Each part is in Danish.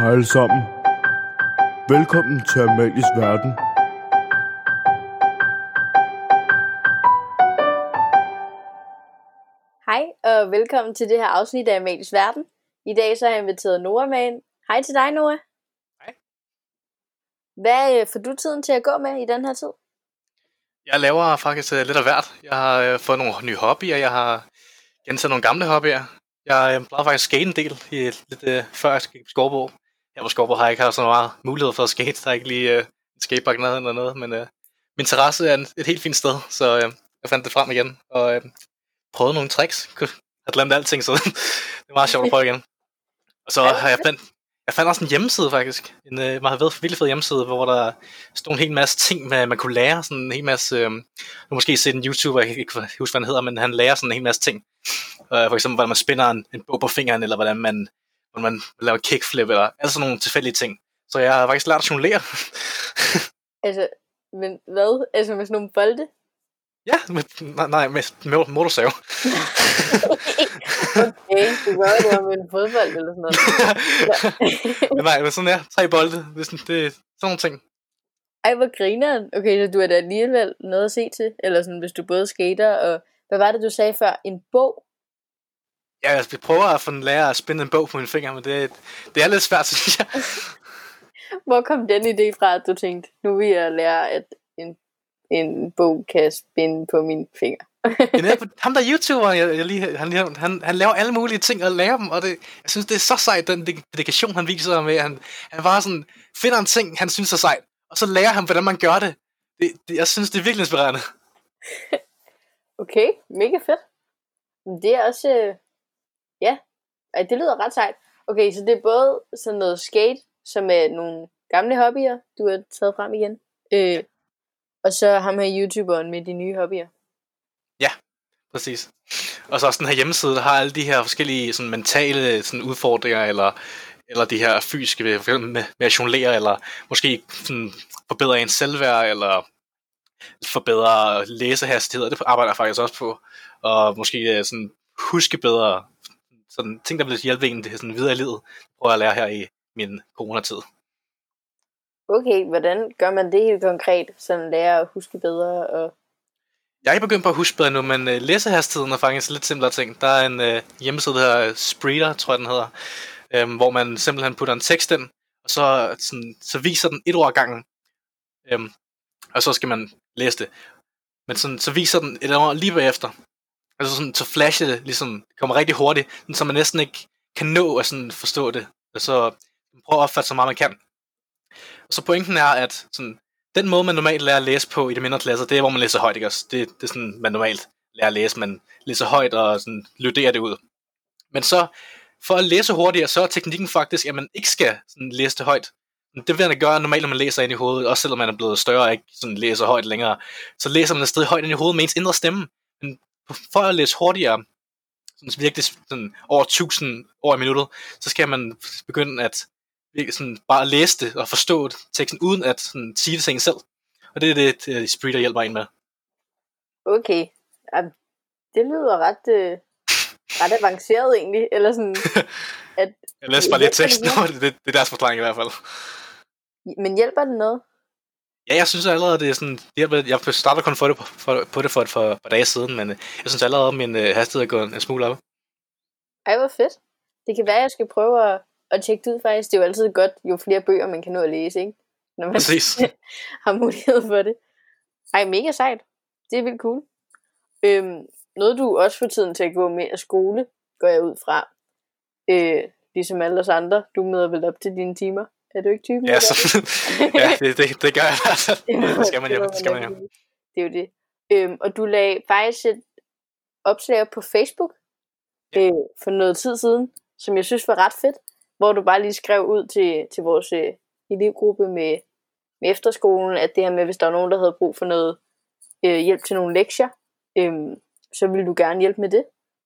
Hej alle sammen. Velkommen til Amalisk Verden. Hej og velkommen til det her afsnit af Amalisk Verden. I dag så har jeg inviteret Nora med ind. Hej til dig, Nora. Hej. Hvad får du tiden til at gå med i den her tid? Jeg laver faktisk lidt af hvert. Jeg har fået nogle nye hobbyer. Jeg har gentaget nogle gamle hobbyer. Jeg plejer faktisk skate en del, lidt før jeg gik på Skovbo. Her på Skovbo har jeg ikke haft så meget mulighed for at skate. Der er ikke lige en skatepark eller noget, men min terrasse er et helt fint sted, så jeg fandt det frem igen. Og prøvede nogle tricks. Jeg har glemt alting, så det er meget sjovt at prøve igen. Og så har jeg fandt også en hjemmeside faktisk. En meget vildt fed hjemmeside, hvor der stod en hel masse ting, man kunne lære. Sådan en hel masse, nu måske set en YouTuber, jeg kan ikke huske, hvad han hedder, men han lærer sådan en hel masse ting. For eksempel, hvordan man spænder en bog på fingeren, eller hvordan man laver kickflip, eller alle sådan nogle tilfældige ting. Så jeg har faktisk lært at jonglere. Altså, men hvad? Altså med sådan nogle bolde? Ja, med motorsave. Okay, du gør det med en fodbold eller sådan noget. Men nej, men sådan er 3 bolde. Det er sådan nogle ting. Ej, hvor grineren. Okay, så du har da alligevel noget at se til. Eller sådan, hvis du både skater og... Hvad var det, du sagde før? En bog? Ja, jeg prøver at få en lærer at spænde en bog på mine fingre, men det er lidt svært, synes jeg. Hvor kom den idé fra, at du tænkte, nu vil jeg lære, at en bog kan spænde på mine fingre? Ham der YouTuber, han laver alle mulige ting og lærer dem, og jeg synes, det er så sejt, den dedikation, han viser med. Han bare sådan, finder en ting, han synes er sejt, og så lærer han, hvordan man gør det. Jeg synes, det er virkelig inspirerende. Okay, mega fedt. Det er også... ja, det lyder ret sejt. Okay, så det er både sådan noget skate, som er nogle gamle hobbyer, du har taget frem igen. Og så ham her YouTuberen med de nye hobbyer. Ja, præcis. Og så også den her hjemmeside, der har alle de her forskellige sådan, mentale sådan, udfordringer, eller de her fysiske med at jonglere, eller måske sådan, forbedre ens selvværd, eller... forbedre læsehastighed, det arbejder jeg faktisk også på, og måske sådan huske bedre sådan ting, der vil hjælpe en sådan videre i livet, prøver jeg at lære her i min coronatid. Okay, hvordan gør man det helt konkret, sådan lære at huske bedre? Og... Jeg er ikke begyndt på at huske bedre nu, men læsehastigheden er faktisk lidt simplere ting. Der er en hjemmeside, der hedder Spreeder, tror jeg den hedder, hvor man simpelthen putter en tekst ind, og så viser den et ord ad gangen, og så skal man læse det. Men sådan, så viser den et ord lige bagefter. Altså sådan, så flasher det ligesom, kommer rigtig hurtigt, så man næsten ikke kan nå at sådan forstå det. Og så prøver at opfatte så meget man kan. Og så pointen er, at sådan, den måde man normalt lærer at læse på i de mindre klasser, det er, hvor man læser højt, ikke også? Det er sådan, man normalt lærer at læse. Man læser højt og sådan, lyderer det ud. Men så, for at læse hurtigere, så er teknikken faktisk, at man ikke skal sådan, læse det højt. Det vil man gøre normalt, når man læser ind i hovedet, også selvom man er blevet større og ikke sådan læser højt længere. Så læser man et sted højt ind i hovedet med ens indre stemme. Men for at læse hurtigere, sådan virkelig sådan over 1000 ord i minuttet, så skal man begynde at sådan bare læse det og forstå teksten, uden at sådan sige det til en selv. Og det er det, Spreeder hjælper en med. Okay. Det lyder ret avanceret egentlig, eller sådan... Jeg læser bare lidt teksten, det er deres forklaring i hvert fald. Men hjælper det noget? Ja, jeg synes allerede, det er sådan... Jeg starter kun på det for et par dage siden, men jeg synes allerede, at min hastighed er gået en smule op. Ej, hvor fedt. Det kan være, at jeg skal prøve at tjekke det ud faktisk. Det er jo altid godt, jo flere bøger man kan nå at læse, ikke? Når man har mulighed for det. Ej, mega sejt. Det er vildt cool. Noget du også får tiden til at gå med af skole, går jeg ud fra. Ligesom alle os andre, du møder vel op til dine timer. Er du ikke typen? Ja, det gør jeg. Det skal man jo. Det er jo det. Og du lagde faktisk et opslag på Facebook for noget tid siden, som jeg synes var ret fedt, hvor du bare lige skrev ud til vores elevgruppe med efterskolen, at det her med, hvis der var nogen, der havde brug for noget hjælp til nogle lektier, så ville du gerne hjælpe med det.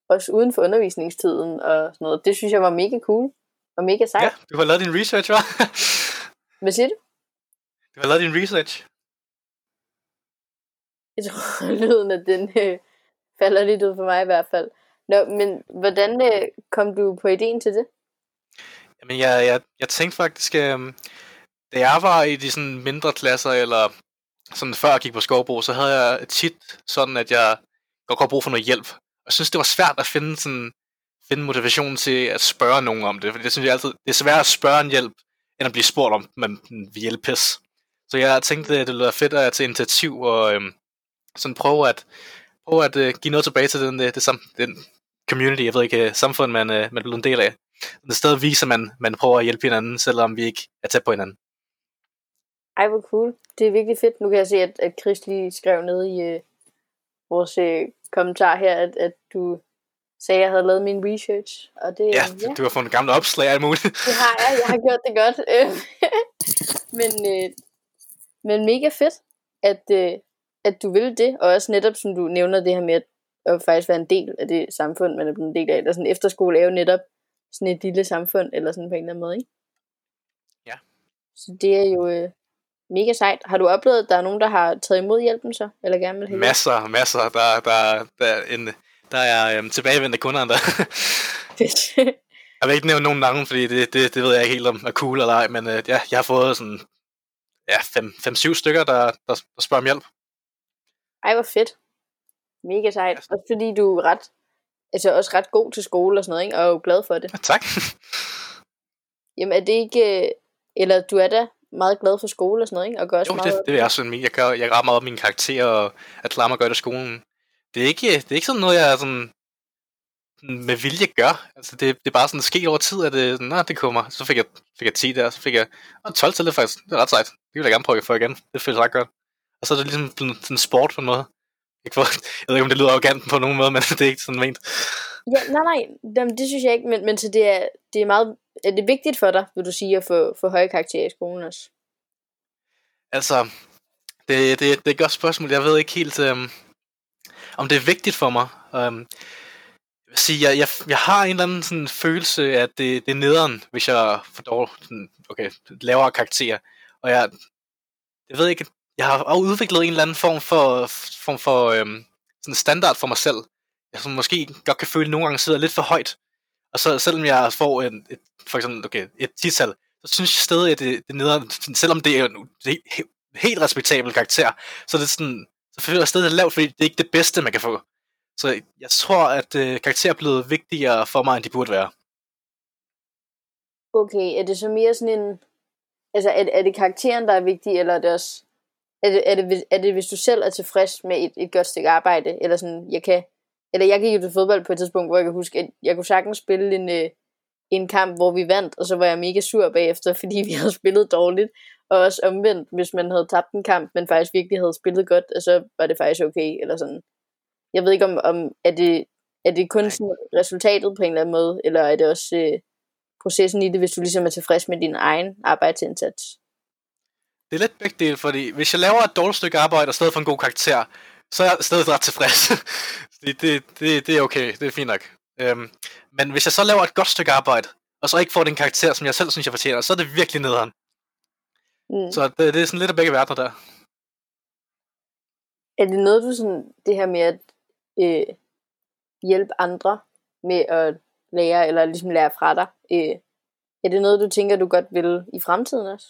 Også uden for undervisningstiden og sådan noget. Det synes jeg var mega cool og mega sejt. Ja, du har lavet din research, hva'? Hvad siger du? Du har lavet din research. Jeg tror, lyden af den falder lidt ud for mig i hvert fald. Nå, men hvordan kom du på ideen til det? Jamen, jeg tænkte faktisk, da jeg var i de sådan mindre klasser, eller sådan før jeg gik på Skovbo, så havde jeg tit sådan, at jeg godt kunne bruge for noget hjælp. Og jeg synes, det var svært at finde motivation til at spørge nogen om det, fordi det synes jeg altid, det er svært at spørge en hjælp, end at blive spurgt om, man vil hjælpes. Så jeg tænkte, at det lyder fedt at tage initiativ og sådan prøve at give noget tilbage til den community, jeg ved ikke, samfund, man bliver en del af. Det sted viser, at man prøver at hjælpe hinanden, selvom vi ikke er tæt på hinanden. Ej, hvor cool. Det er virkelig fedt. Nu kan jeg se, at Chris lige skrev ned i vores kommentar her, at du sagde, at jeg havde lavet min research. Og det, ja, du har fundet gamle opslag alt muligt. Det har jeg. Jeg har gjort det godt. Men mega fedt, at du ville det. Og også netop, som du nævner det her med, at faktisk være en del af det samfund, man er blevet en del af. Eller sådan efterskole er jo netop sådan et lille samfund, eller sådan på en eller anden måde, ikke? Ja. Så det er jo mega sejt. Har du oplevet, at der er nogen, der har taget imod hjælpen så? Eller gerne vil have masser. Der er tilbagevendte kunder, der. Jeg vil ikke nævne nogen navn, fordi det ved jeg ikke helt om er cool eller ej, men jeg har fået sådan 5-7 stykker, der spørger om hjælp. Ej, hvor fedt. Mega sejt. Ja. Også fordi du er også ret god til skole og sådan noget, ikke? Og er jo glad for det. Ja, tak. Jamen er det ikke... Eller du er da meget glad for skole og sådan noget, ikke? Og gør også jo, meget... det er jeg sådan. Jeg gør meget op mine karakterer og at klare mig godt i skolen. Det er ikke sådan noget, jeg sådan med vilje gør. Altså det er bare sådan, det sker over tid, at det, det kommer. Så fik jeg 10 der, så fik jeg 12 til det faktisk. Det er ret sejt. Det vil jeg gerne prøve for igen. Det føles ret godt. Og så er det ligesom sådan en sport på en måde. Jeg ved ikke, om det lyder arrogant på nogen måde, men det er ikke sådan ment. Ja, nej, det synes jeg ikke, men så det er meget... Er det vigtigt for dig, vil du sige, at få høje karakterer i skolen også? Altså, det er et godt spørgsmål. Jeg ved ikke helt, om det er vigtigt for mig. Jeg har en eller anden sådan følelse, at det er nederen, hvis jeg får lavere karakterer. Og jeg ved ikke... Jeg har udviklet en eller anden form for sådan standard for mig selv. Jeg som måske godt kan føle, at nogle gange sidder lidt for højt. Og så selvom jeg får et 10-tal, så synes jeg stadig, at det nederen, selvom det er en helt respektabel karakter, så er det sådan, så føler jeg stadig lavt, fordi det er ikke det bedste, man kan få. Så jeg tror, at karakterer er blevet vigtigere for mig, end de burde være. Okay, er det så mere sådan en... Altså, er det karakteren, der er vigtig, eller er det også... Er det, hvis du selv er tilfreds med et godt stykke arbejde, eller sådan, jeg gik jo til fodbold på et tidspunkt, hvor jeg kan huske, at jeg kunne sagtens spille en kamp, hvor vi vandt, og så var jeg mega sur bagefter, fordi vi havde spillet dårligt, og også omvendt, hvis man havde tabt en kamp, men faktisk virkelig havde spillet godt, og så var det faktisk okay, eller sådan. Jeg ved ikke, om er det kun sådan resultatet på en eller anden måde, eller er det også processen i det, hvis du ligesom er tilfreds med din egen arbejdsindsats? Det er lidt begge dele, fordi hvis jeg laver et dårligt stykke arbejde og stadig får en god karakter, så er jeg stadig ret tilfreds. det er okay, det er fint nok. Men hvis jeg så laver et godt stykke arbejde, og så ikke får den karakter, som jeg selv synes, jeg fortjener, så er det virkelig nederen. Mm. Så det er sådan lidt af begge verdener der. Er det noget, du sådan, det her med at hjælpe andre med at lære, eller ligesom lære fra dig, er det noget, du tænker, du godt vil i fremtiden også?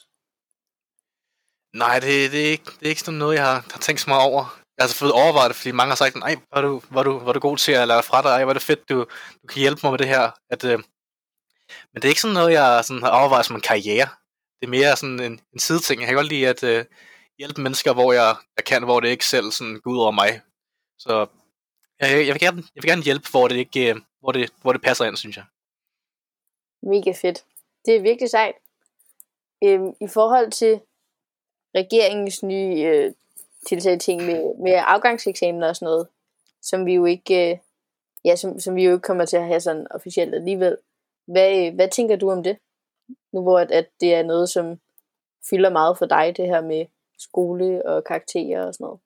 Nej, det er ikke sådan noget, jeg har tænkt så meget over. Jeg har selvfølgelig overvejet det, fordi mange har sagt, nej, var du god til at lære fra dig, ej, var det fedt, du kan hjælpe mig med det her. Men det er ikke sådan noget, jeg sådan har overvejet som en karriere. Det er mere sådan en sideting. Jeg kan godt lide at hjælpe mennesker, hvor jeg kan, hvor det ikke selv sådan går ud over mig. Så jeg vil gerne hjælpe, hvor det ikke hvor det passer ind, synes jeg. Mega fedt. Det er virkelig sejt. I forhold til regeringens nye tiltag ting med afgangseksamener og sådan noget, som vi jo ikke som vi jo ikke kommer til at have sådan officielt alligevel. Hvad tænker du om det? Nu hvor at det er noget, som fylder meget for dig, det her med skole og karakterer og sådan noget.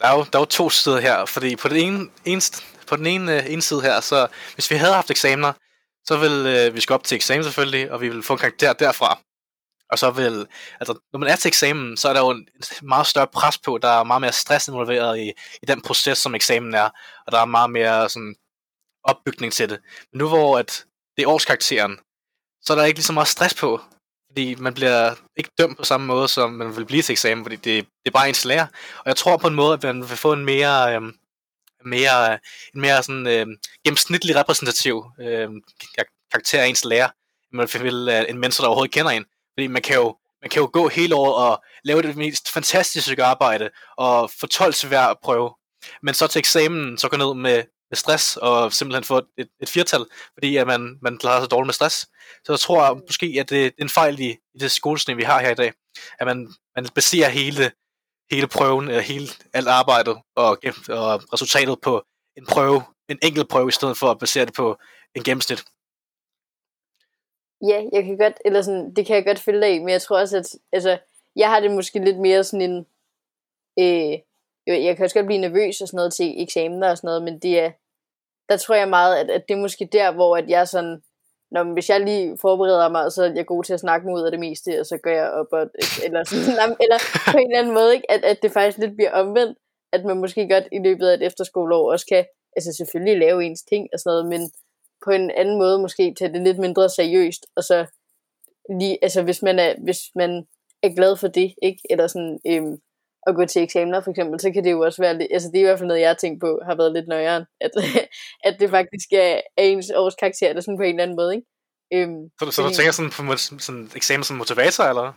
Der er jo to sider her, fordi på den ene side her, så hvis vi havde haft eksamener, så ville vi skulle op til eksamen selvfølgelig, og vi ville få en karakter derfra. Og så vil, altså når man er til eksamen, så er der jo en meget større pres på, der er meget mere stress involveret i den proces, som eksamen er, og der er meget mere sådan opbygning til det. Men nu hvor at det er årskarakteren, så er der ikke lige så meget stress på. Fordi man bliver ikke dømt på samme måde, som man vil blive til eksamen, fordi det er bare ens lærer. Og jeg tror på en måde, at man vil få en mere sådan gennemsnitlig repræsentativ karakter af ens lærer, end man vil en mentor, der overhovedet kender en. Fordi man kan jo gå hele året og lave det mest fantastiske arbejde, og få 12 til hver prøve. Men så til eksamen, så gå ned med stress, og simpelthen få et 4-tal, fordi at man klarer sig dårligt med stress. Så jeg tror måske, at det er en fejl i det skolesystem, vi har her i dag, at man baserer hele prøven, alt arbejdet og resultatet på en enkelt prøve, i stedet for at basere det på en gennemsnit. Ja, jeg kan godt, eller sådan, det kan jeg godt følge af, men jeg tror også, at altså, jeg har det måske lidt mere sådan en, jeg kan også godt blive nervøs og sådan noget til eksamener og sådan noget, men det er, der tror jeg meget, at det er måske der, hvor at jeg sådan, hvis jeg lige forbereder mig, så er jeg god til at snakke mig ud af det meste, og så går jeg op, og, eller, sådan, eller på en eller anden måde, ikke? At det faktisk lidt bliver omvendt, at man måske godt i løbet af et efterskoleår også kan, altså selvfølgelig lave ens ting og sådan noget, men på en anden måde måske tage det lidt mindre seriøst, og så lige, altså hvis man er glad for det, ikke? Eller sådan, at gå til eksamener for eksempel, så kan det jo også være, altså det er i hvert fald noget, jeg har tænkt på, har været lidt nøjeren, at det faktisk er ens års karakter, eller sådan på en eller anden måde, ikke? Så du tænker sådan på sådan eksamen som motivator, eller?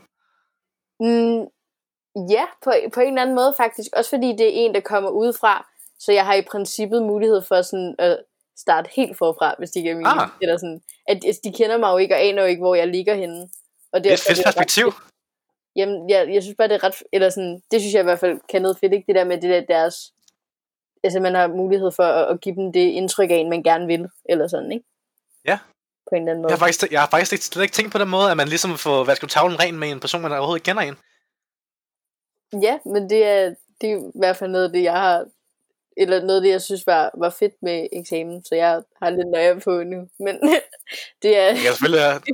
Ja, på en eller anden måde faktisk, også fordi det er en, der kommer udefra, så jeg har i princippet mulighed for sådan at starte helt forfra, hvis de giver mening, eller sådan, at de kender mig jo ikke, og aner jo ikke, hvor jeg ligger henne. Og det er et fedt perspektiv. Jamen, jeg synes bare, det er ret, eller sådan, det synes jeg i hvert fald kan noget fedt, ikke? Det der med det der deres, altså man har mulighed for at give dem det indtryk af en, man gerne vil, eller sådan, ikke? Ja. På en eller anden måde. Jeg har faktisk slet ikke tænkt på den måde, at man ligesom får vasket tavlen ren med en person, man overhovedet kender en. Ja, men det er i hvert fald noget af det, jeg har, eller noget af det, jeg synes var fedt med eksamen, så jeg har lidt nøje på nu, men det er... Man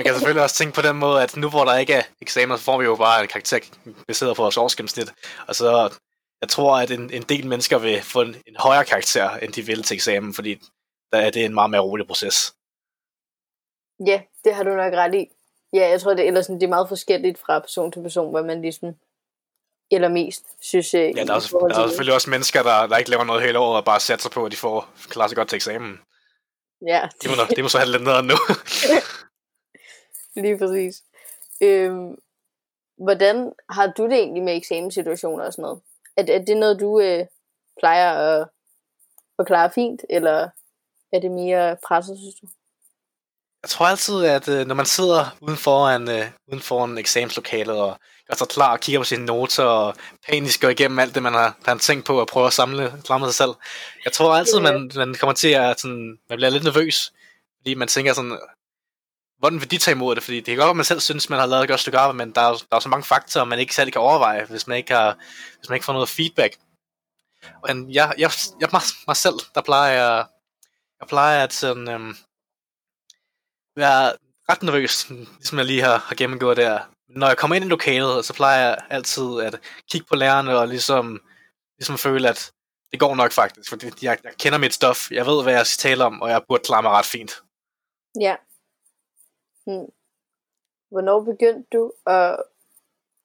kan selvfølgelig også tænke på den måde, at nu hvor der ikke er eksamen, så får vi jo bare en karakter baseret på vores årsgennemsnit, og så jeg tror, at en del mennesker vil få en højere karakter, end de vil til eksamen, fordi det er en meget mere rolig proces. Ja, det har du nok ret i. Ja, jeg tror, det er meget forskelligt fra person til person, hvor man ligesom... eller mest, synes jeg. Ja, der er selvfølgelig også mennesker, der ikke laver noget hele året, og bare satser på, at de får klarer sig godt til eksamen. Ja. Det må så have lidt nederen nu. Lige præcis. Hvordan har du det egentlig med eksamenssituationer og sådan noget? Er det noget, du plejer at klare fint, eller er det mere presset, synes du? Jeg tror altid, at når man sidder uden foran eksamenslokalet og gør sig klar og kigger på sine noter og panisk går igennem alt det, man har tænkt på og prøver at samle sig selv. Jeg tror altid, man kommer til at sådan, man bliver lidt nervøs, fordi man tænker sådan, hvordan vil de tage imod det? Fordi det kan godt være, man selv synes, man har lavet et godt stykke arbejde, men der er så mange faktorer, man ikke selv kan overveje, hvis man ikke får noget feedback. Men jeg mig selv, der plejer at sådan... jeg er ret nervøs, ligesom jeg lige har gennemgået der. Når jeg kommer ind i lokalet, så plejer jeg altid at kigge på lærerne og ligesom føle, at det går nok faktisk. Fordi jeg kender mit stof, jeg ved, hvad jeg skal tale om, og jeg burde klare mig ret fint. Ja. Hvornår begyndte du at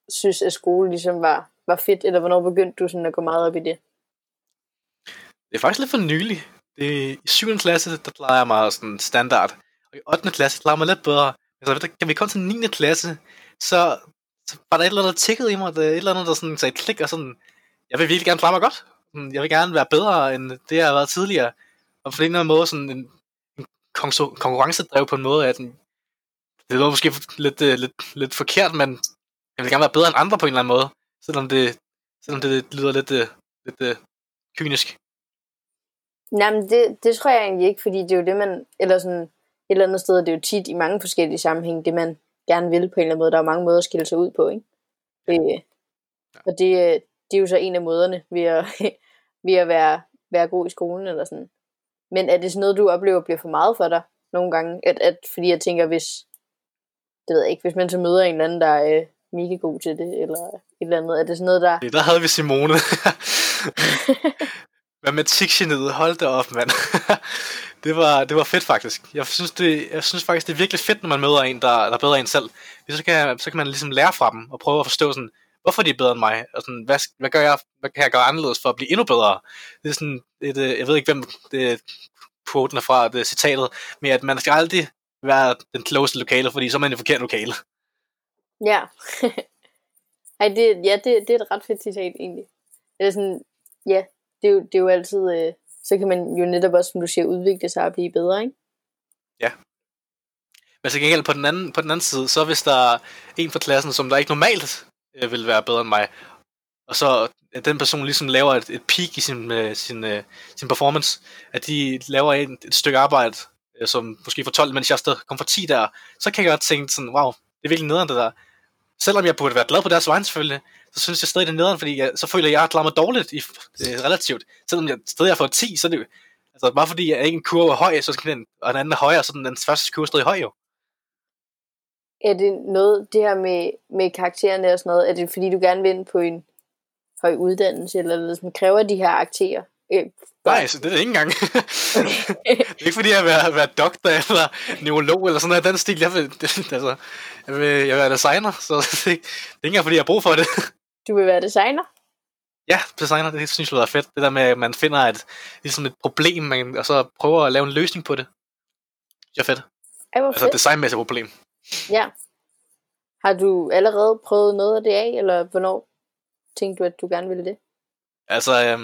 synes, at skole ligesom var fedt, eller hvornår begyndte du sådan at gå meget op i det? Det er faktisk lidt for nylig. Det er i 7. klasse, der plejer jeg meget sådan standard. Og i 8. klasse klarer mig lidt bedre. Altså, kan vi komme til 9. klasse, så var der et eller andet, der tikkede i mig. Der et eller andet, der sådan sagde klik, og sådan, jeg vil virkelig gerne klare mig godt. Jeg vil gerne være bedre, end det, jeg har været tidligere. Og på en eller anden måde, sådan en konkurrencedrev på en måde, at det var måske lidt forkert, men jeg vil gerne være bedre end andre på en eller anden måde. Selvom det lyder lidt kynisk. Nej, men det tror jeg egentlig ikke, fordi det er jo det, man... eller sådan et eller andet sted, det er jo tit i mange forskellige sammenhæng, det man gerne vil på en eller anden måde. Der er mange måder at skille sig ud på, ikke? Ja. Og det er jo så en af måderne ved at være god i skolen, eller sådan. Men er det sådan noget, du oplever bliver for meget for dig nogle gange? Fordi jeg tænker, hvis man så møder en eller anden, der er mega god til det, eller et eller andet, er det sådan noget, der... Der havde vi Simone. Matematikgeniet, hold da op, mand. det var fedt faktisk. Jeg synes faktisk det er virkelig fedt, når man møder en der er bedre end selv. Så kan man ligesom lære fra dem og prøve at forstå sådan, hvorfor de er bedre end mig, og sådan hvad kan jeg gøre anderledes for at blive endnu bedre. Det er sådan et, jeg ved ikke hvem det quoten er fra, det er citatet, men at man skal aldrig være den klogeste lokale, fordi så er man i forkert lokale. Ja. Ej, det er et ret fedt citat egentlig. Eller sådan, ja, det er jo altid, så kan man jo netop også, som du siger, udvikle sig og blive bedre, ikke? Ja. Men så gengæld på den anden side, så hvis der er en fra klassen, som der ikke normalt vil være bedre end mig, og så at den person ligesom laver et peak i sin performance, at de laver et stykke arbejde, som måske for 12, mens jeg stadig kom for 10 der, så kan jeg godt tænke sådan, wow, det er virkelig nederen det der. Selvom jeg burde være glad på deres vegne selvfølgelig, så synes jeg stadig det er nederen, fordi så føler jeg, at jeg klarer mig dårligt relativt. Selvom jeg stadig får 10, så er det jo, altså bare fordi jeg ikke en kurve er høj, så skal den, og den anden er højere, så den første kurve er stadig høj jo. Er det noget, det her med karaktererne og sådan noget, er det fordi du gerne vil ind på en høj uddannelse, eller sådan, kræver de her karakterer? Nej, så det er det ikke engang. Okay. Det er ikke fordi jeg vil være doktor eller neurolog eller sådan noget den stil. Jeg vil være designer, så det er ikke engang fordi jeg har brug for det. Du vil være designer? Ja, designer, det synes jeg er fedt. Det der med at man finder et problem, og så prøver at lave en løsning på det. Det er fedt. Ej, altså et designmæssigt problem. Ja. Har du allerede prøvet noget af det af, eller hvornår tænkte du at du gerne ville det? Altså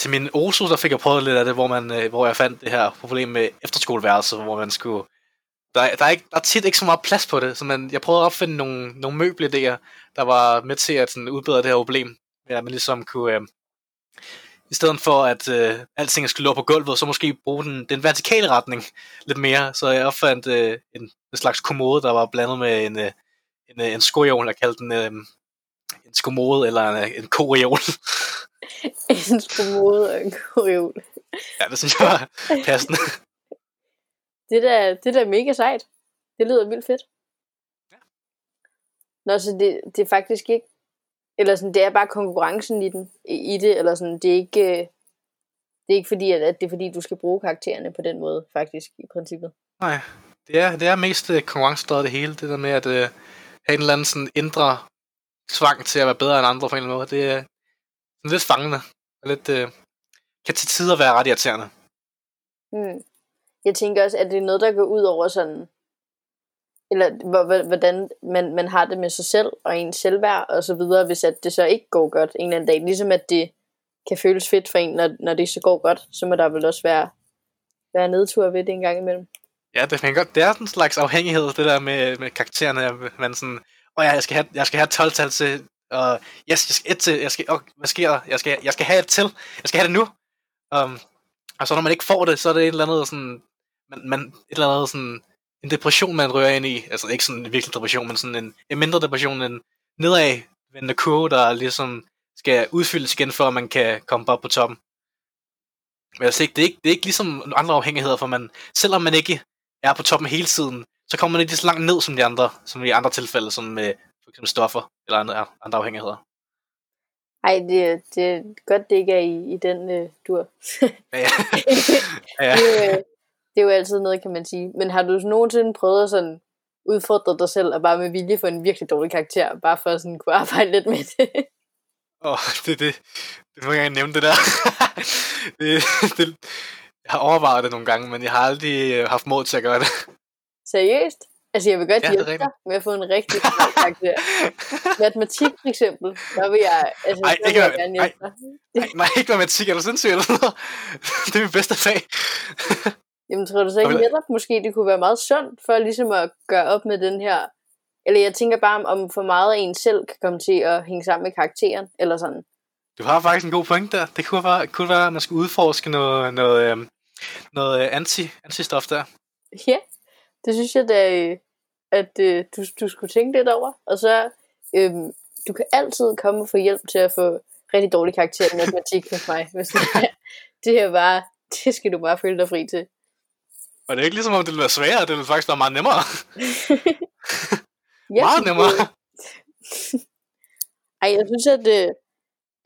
til min OSU, der fik jeg prøvet lidt af det, hvor jeg fandt det her problem med efterskoleværelser, hvor man skulle... Der er tit ikke så meget plads på det, så jeg prøvede at opfinde nogle møbelidéer, der var med til at sådan, udbedre det her problem. Ja, man ligesom kunne... I stedet for, at alting skulle lå på gulvet, så måske bruge den vertikale retning lidt mere. Så jeg opfandt en slags kommode, der var blandet med en skoreol, jeg kaldte den en skomode eller en koreol. En skomode og en koreol. Ja, det synes jeg var passende. Det er da mega sejt. Det lyder vildt fedt. Ja. Nå, så det er faktisk ikke... Eller sådan, det er bare konkurrencen i det, eller sådan, det er ikke fordi, at det er fordi, du skal bruge karaktererne på den måde, faktisk, i princippet. Nej, det er mest konkurrencedrevet det hele, det der med at have en eller anden sådan indre tvang til at være bedre end andre på en eller anden måde, det er lidt fangende, og lidt, kan til tider være ret irriterende. Mm. Jeg tænker også, at det er noget, der går ud over sådan, eller hvordan man har det med sig selv og ens selvværd og så videre, hvis at det så ikke går godt en eller anden dag. Ligesom at det kan føles fedt for en, når det så går godt, så må der vel også være nedtur ved det en gang imellem. Ja, det kan godt. Det er sådan en slags afhængighed, det der med karaktererne. Man sådan, jeg skal have 12-tal til, og jeg skal have et til, jeg skal have det nu. Og så når man ikke får det, så er det et eller andet sådan, en depression, man rører ind i. Altså ikke sådan en virkelig depression, men sådan en mindre depression, en nedadvendende kurve, der ligesom skal udfyldes igen, før man kan komme op på toppen. Men altså ikke, det er ikke ligesom andre afhængigheder, for man, selvom man ikke er på toppen hele tiden, så kommer man ikke så langt ned som de andre, som i andre tilfælde, som med for eksempel stoffer eller andre afhængigheder. Ej, det er godt, det ikke er i den dur. Ja. Det er jo altid noget, kan man sige. Men har du nogensinde prøvet at sådan udfordre dig selv, og bare med vilje få en virkelig dårlig karakter, bare for at sådan kunne arbejde lidt med det? Det må jeg ikke nævne det der. Jeg har overvejet det nogle gange, men jeg har aldrig haft mod til at gøre det. Seriøst? Altså jeg vil godt hjælpe dig med at få en rigtig god karakter. Matematik for eksempel, der vil jeg, altså, ej, ikke vil jeg gerne hjælpe dig. Nej, ikke matematik, er du sindssygt eller sådan noget? Det er min bedste fag. Jamen tror du så ikke netop, måske det kunne være meget sundt for ligesom at gøre op med den her, eller jeg tænker bare om for meget af en selv kan komme til at hænge sammen med karakteren, eller sådan. Du har faktisk en god point der, det kunne være at man skulle udforske noget antistof der. Ja, det synes jeg da, at du skulle tænke lidt over, og så du kan altid komme og få hjælp til at få rigtig dårlig karakter i matematik med mig, hvis det skal du bare føle dig fri til. Og det er ikke ligesom, om det ville være sværere, det ville faktisk være meget nemmere. Meget nemmere. Ej, jeg synes,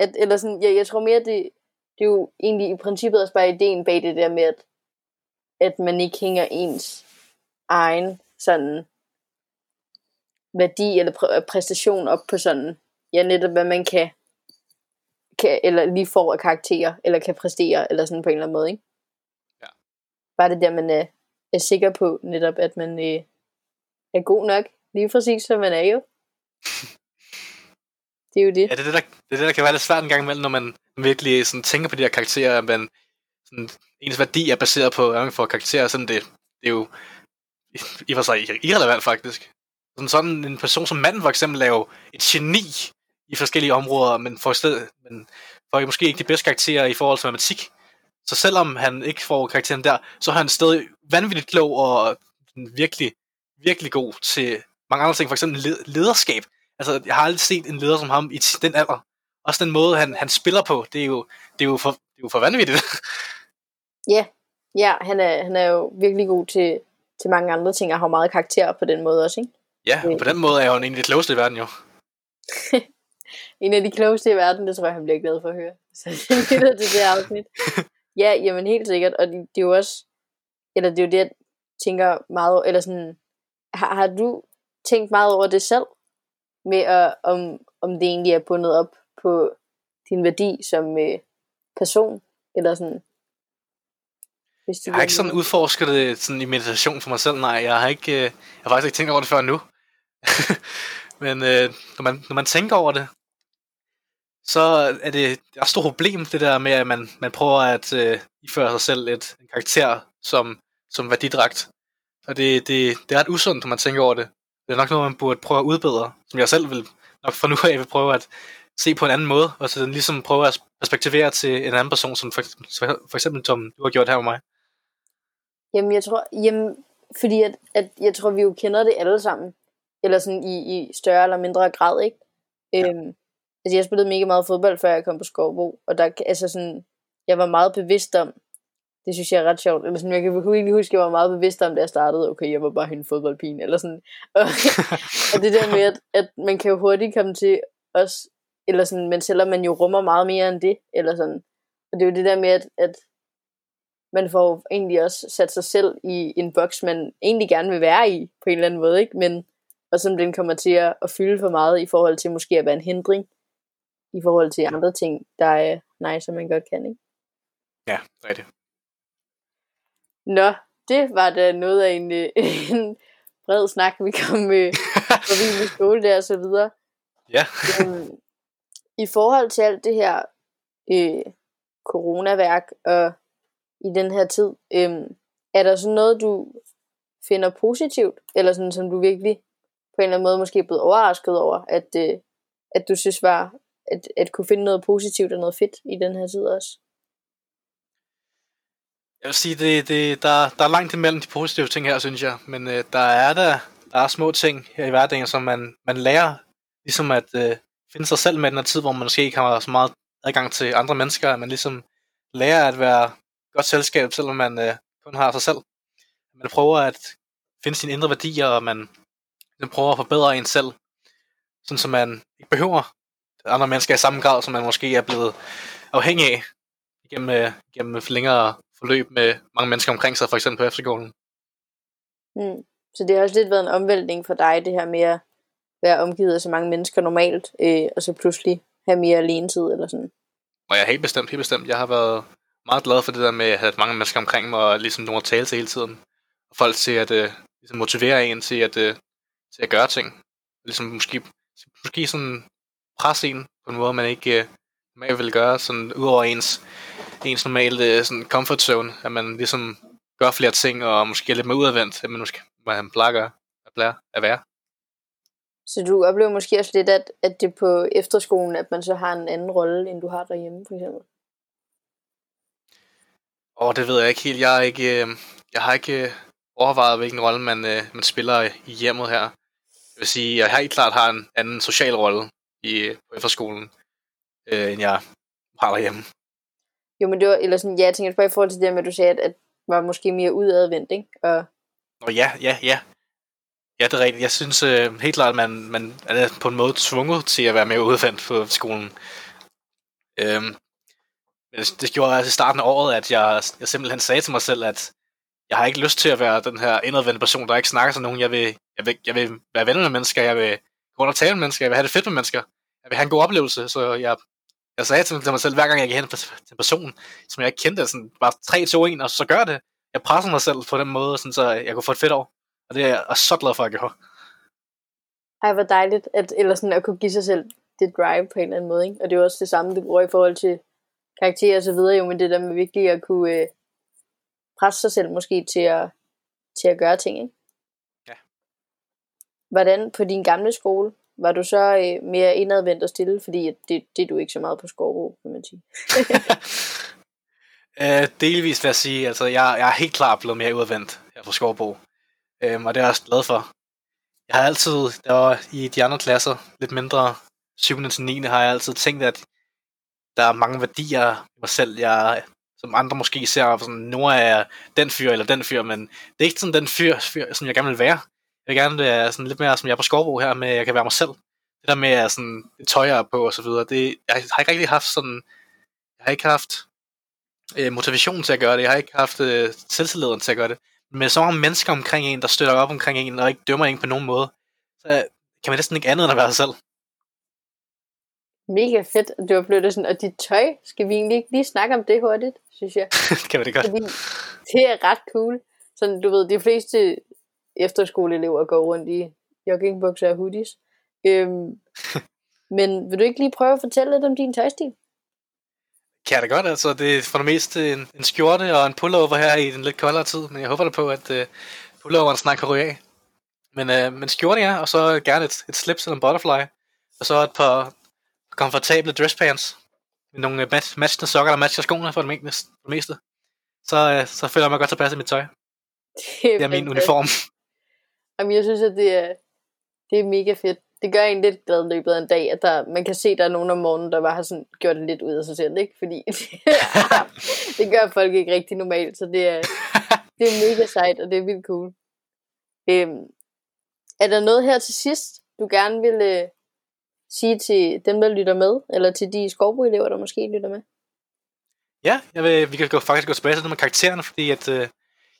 at eller sådan, jeg tror mere, det det er jo egentlig i princippet også bare ideen bag det der med, at man ikke hænger ens egen sådan værdi eller præstation op på sådan, ja, netop hvad man kan eller lige får af karakterer, eller kan præstere, eller sådan på en eller anden måde, ikke? Ja. Bare det der, man er sikker på, netop, at man er god nok, lige præcis som man er jo. Det er jo det. Ja, det er det, der kan være lidt svært en gang imellem, når man virkelig sådan tænker på de her karakterer, men sådan, ens værdi er baseret på, hvad man får karakterer, sådan det er jo i for sig irrelevant, faktisk. Sådan en person som manden for eksempel er jo et geni i forskellige områder, men får måske ikke de bedste karakterer i forhold til matematik. Så selvom han ikke får karakteren der, så er han stadig vanvittigt klog og virkelig, virkelig god til mange andre ting, for eksempel lederskab. Altså, jeg har aldrig set en leder som ham i den alder. Også den måde, han spiller på, det er jo for vanvittigt. Ja, han er jo virkelig god til mange andre ting, og har meget karakter på den måde også, ikke? Ja, og på den måde er han en af de klogeste i verden, jo. En af de klogeste i verden, det tror jeg, han bliver glad for at høre. Så det lytter til det afsnit. Ja, jamen helt sikkert, og det er jo også, eller det er jo det, jeg tænker meget, eller sådan, har du tænkt meget over det selv? Med om det egentlig er bundet op på din værdi som person, eller sådan. Jeg har ikke sådan udforsket det sådan i meditation for mig selv, nej. Jeg har faktisk ikke tænkt over det før nu. Men når man tænker over det, så er det er et stort problem, det der med, at man prøver at iføre sig selv en karakter som værdidragt. Og det er ret usundt, når man tænker over det. Det er nok noget, man burde prøve at udbedre, som jeg selv vil nok fra nu af vil prøve at se på en anden måde, og så den ligesom prøve at perspektivere til en anden person, som for eksempel Tom, du har gjort her med mig. Jamen, jeg tror, fordi at jeg tror, vi jo kender det alle sammen, eller sådan i større eller mindre grad, ikke? Ja. Altså, jeg spillede mega meget fodbold, før jeg kom på Skovbo, og der, altså sådan, jeg var meget bevidst om, det synes jeg er ret sjovt. Eller sådan, jeg kan ikke huske, at jeg var meget bevidst om, da jeg startede. Okay, jeg var bare hende fodboldpigen, eller sådan. Og det der med, at man kan jo hurtigt komme til os, eller sådan, men selvom man jo rummer meget mere end det, eller sådan. Og det er jo det der med, at man får egentlig også sat sig selv i en boks, man egentlig gerne vil være i, på en eller anden måde, ikke? Men, og som den kommer til at fylde for meget, i forhold til måske at være en hindring, i forhold til andre ting, der er nice, som man godt kan, ikke? Ja, det er det. Nå, det var da noget af en bred snak, vi kom med forbi med skole der og så videre. Ja. I forhold til alt det her coronaværk og i den her tid, er der sådan noget, du finder positivt, eller sådan, som du virkelig på en eller anden måde måske er blevet overrasket over, at du synes var, at kunne finde noget positivt og noget fedt i den her tid også? Jeg vil sige, der er langt imellem de positive ting her, synes jeg. Men der er små ting her i hverdagen, som man lærer. Ligesom at finde sig selv med den her tid, hvor man måske ikke har så meget adgang til andre mennesker. At man ligesom lærer at være godt selskab, selvom man kun har sig selv. Man prøver at finde sine indre værdier, og man prøver at forbedre en selv. Sådan så man ikke behøver andre mennesker i samme grad, som man måske er blevet afhængig af gennem længere forløb med mange mennesker omkring sig, for eksempel på efterskolen. Så det har også lidt været en omvæltning for dig, det her med at være omgivet af så mange mennesker normalt, og så pludselig have mere alenetid, eller sådan. Og jeg er helt bestemt. Jeg har været meget glad for det der med at have mange mennesker omkring mig, og ligesom nogen at tale til hele tiden. Og folk til at ligesom motivere en til at gøre ting. Og ligesom måske sådan presse en på en måde, man ikke normalt vil gøre, sådan ud over ens normale sådan comfort zone, at man ligesom gør flere ting, og måske er lidt mere udadvendt, end man måske plejer at være. Så du oplever måske også lidt, at det på efterskolen, at man så har en anden rolle, end du har derhjemme, for eksempel? Det ved jeg ikke helt. Jeg har ikke overvejet, hvilken rolle man spiller i hjemmet her. Jeg vil sige, jeg helt klart har en anden social rolle på efterskolen, end jeg har derhjemme. Jo, men det var, eller sådan, ja, jeg tænker bare i forhold til det med, at du sagde, at var måske mere udadvendt, ikke? Og... Nå, ja. Ja, det er rigtigt. Jeg synes helt klart, at man er på en måde tvunget til at være mere udadvendt på skolen. Det gjorde jeg altså i starten af året, at jeg simpelthen sagde til mig selv, at jeg har ikke lyst til at være den her indadvendte person, der ikke snakker til nogen. Jeg vil være venner med mennesker, jeg vil gå rundt og tale med mennesker, jeg vil have det fedt med mennesker, jeg vil have en god oplevelse. Så jeg sagde til mig selv, hver gang jeg gik hen til en person, som jeg ikke kendte, sådan bare 3-2-1, og så gør det. Jeg pressede mig selv på den måde, sådan, så jeg kunne få et fedt år. Og det er jeg så glad for, at jeg gjorde. Ej, hvor dejligt, at kunne give sig selv det drive på en eller anden måde, ikke? Og det er jo også det samme, du bruger i forhold til karakterer og så videre, jo, men det der med virkelig at kunne presse sig selv måske til at gøre ting, ikke? Ja. Hvordan på din gamle skole, var du så mere indadvendt og stille, fordi det er du ikke så meget på Skovbo, kan man sige. Delvist vil jeg sige, altså jeg er helt klart blevet mere udadvendt her på Skovbo, og det er jeg også glad for. Jeg har altid, der var i de andre klasser, lidt mindre 7. til 9. har jeg altid tænkt, at der er mange værdier i mig selv, jeg, som andre måske ser, sådan, Nora er den fyr eller den fyr, men det er ikke sådan den fyr, som jeg gerne vil være. Jeg vil gerne være sådan lidt mere, som jeg er på Skovbo her, med at jeg kan være mig selv. Det der med, at sådan, det tøj jeg er på og så videre, det, jeg har ikke haft motivation til at gøre det, jeg har ikke haft selvtilliden til at gøre det. Men så mange mennesker omkring en, der støtter op omkring en, og ikke dømmer en på nogen måde, så kan man næsten ikke andet end at være sig selv. Mega fedt, at du har blevet sådan, og dit tøj, skal vi egentlig ikke lige snakke om det hurtigt, synes jeg. Det kan vi det godt. Fordi det er ret cool. Sådan, du ved, de fleste efterskoleelever går rundt i joggingbukser og hoodies. Men vil du ikke lige prøve at fortælle lidt om din tøjstil? Kan det godt, altså. Det er for det meste en skjorte og en pullover her i den lidt koldere tid, men jeg håber da på, at pulloveren snart kan ryge af. Men skjorte, ja, og så gerne et slips eller en butterfly, og så et par komfortable dresspants med nogle matchende sokker, der matcher skoene for det meste. Så føler jeg mig godt tilpas i mit tøj. Det er min uniform. Jamen, jeg synes, at det er mega fedt. Det gør en lidt glad løbet af en dag, at man kan se, at der er nogen om morgenen, der bare har sådan, gjort det lidt ud af sig selv, ikke? Fordi det gør folk ikke rigtig normalt, så det er mega sejt, og det er vildt cool. Er der noget her til sidst, du gerne vil sige til dem, der lytter med, eller til de Skovbo-elever, der måske lytter med? Ja, vi kan faktisk gå tilbage til det med karaktererne, fordi at,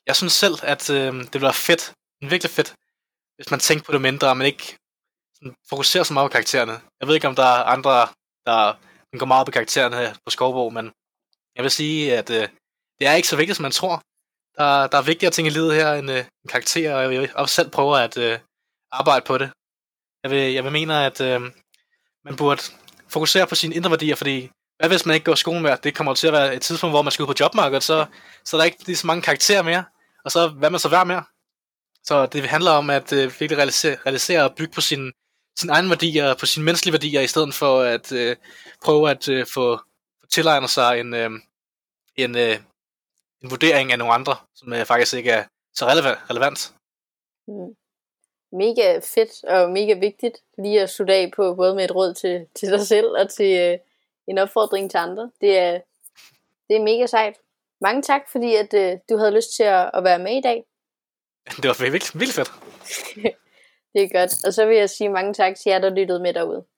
jeg synes selv, at det bliver fedt, virkelig fedt, hvis man tænker på det mindre, men ikke fokuserer så meget på karaktererne. Jeg ved ikke, om der er andre, der går meget på karaktererne her på Skovbo, men jeg vil sige, at det er ikke så vigtigt, som man tror. Der er vigtigere ting i livet her end karakterer, og jeg også selv prøver at arbejde på det. Jeg vil mene, at man burde fokusere på sine indre værdier, fordi hvad hvis man ikke går i skolen mere? Det kommer til at være et tidspunkt, hvor man skal ud på jobmarkedet, så er der ikke lige så mange karakterer mere, og så hvad man så værd mere. Så det handler om at virkelig realisere og bygge på sine egne værdier, på sine menneskelige værdier, i stedet for at prøve at få tilegnet sig en vurdering af nogle andre, som faktisk ikke er så relevant. Mega fedt og mega vigtigt lige at slutte af på, både med et råd til dig selv og til en opfordring til andre. Det er mega sejt. Mange tak, fordi at du havde lyst til at være med i dag. Det var vildt fedt. Det er godt. Og så vil jeg sige mange tak til jer, der lyttede med derude.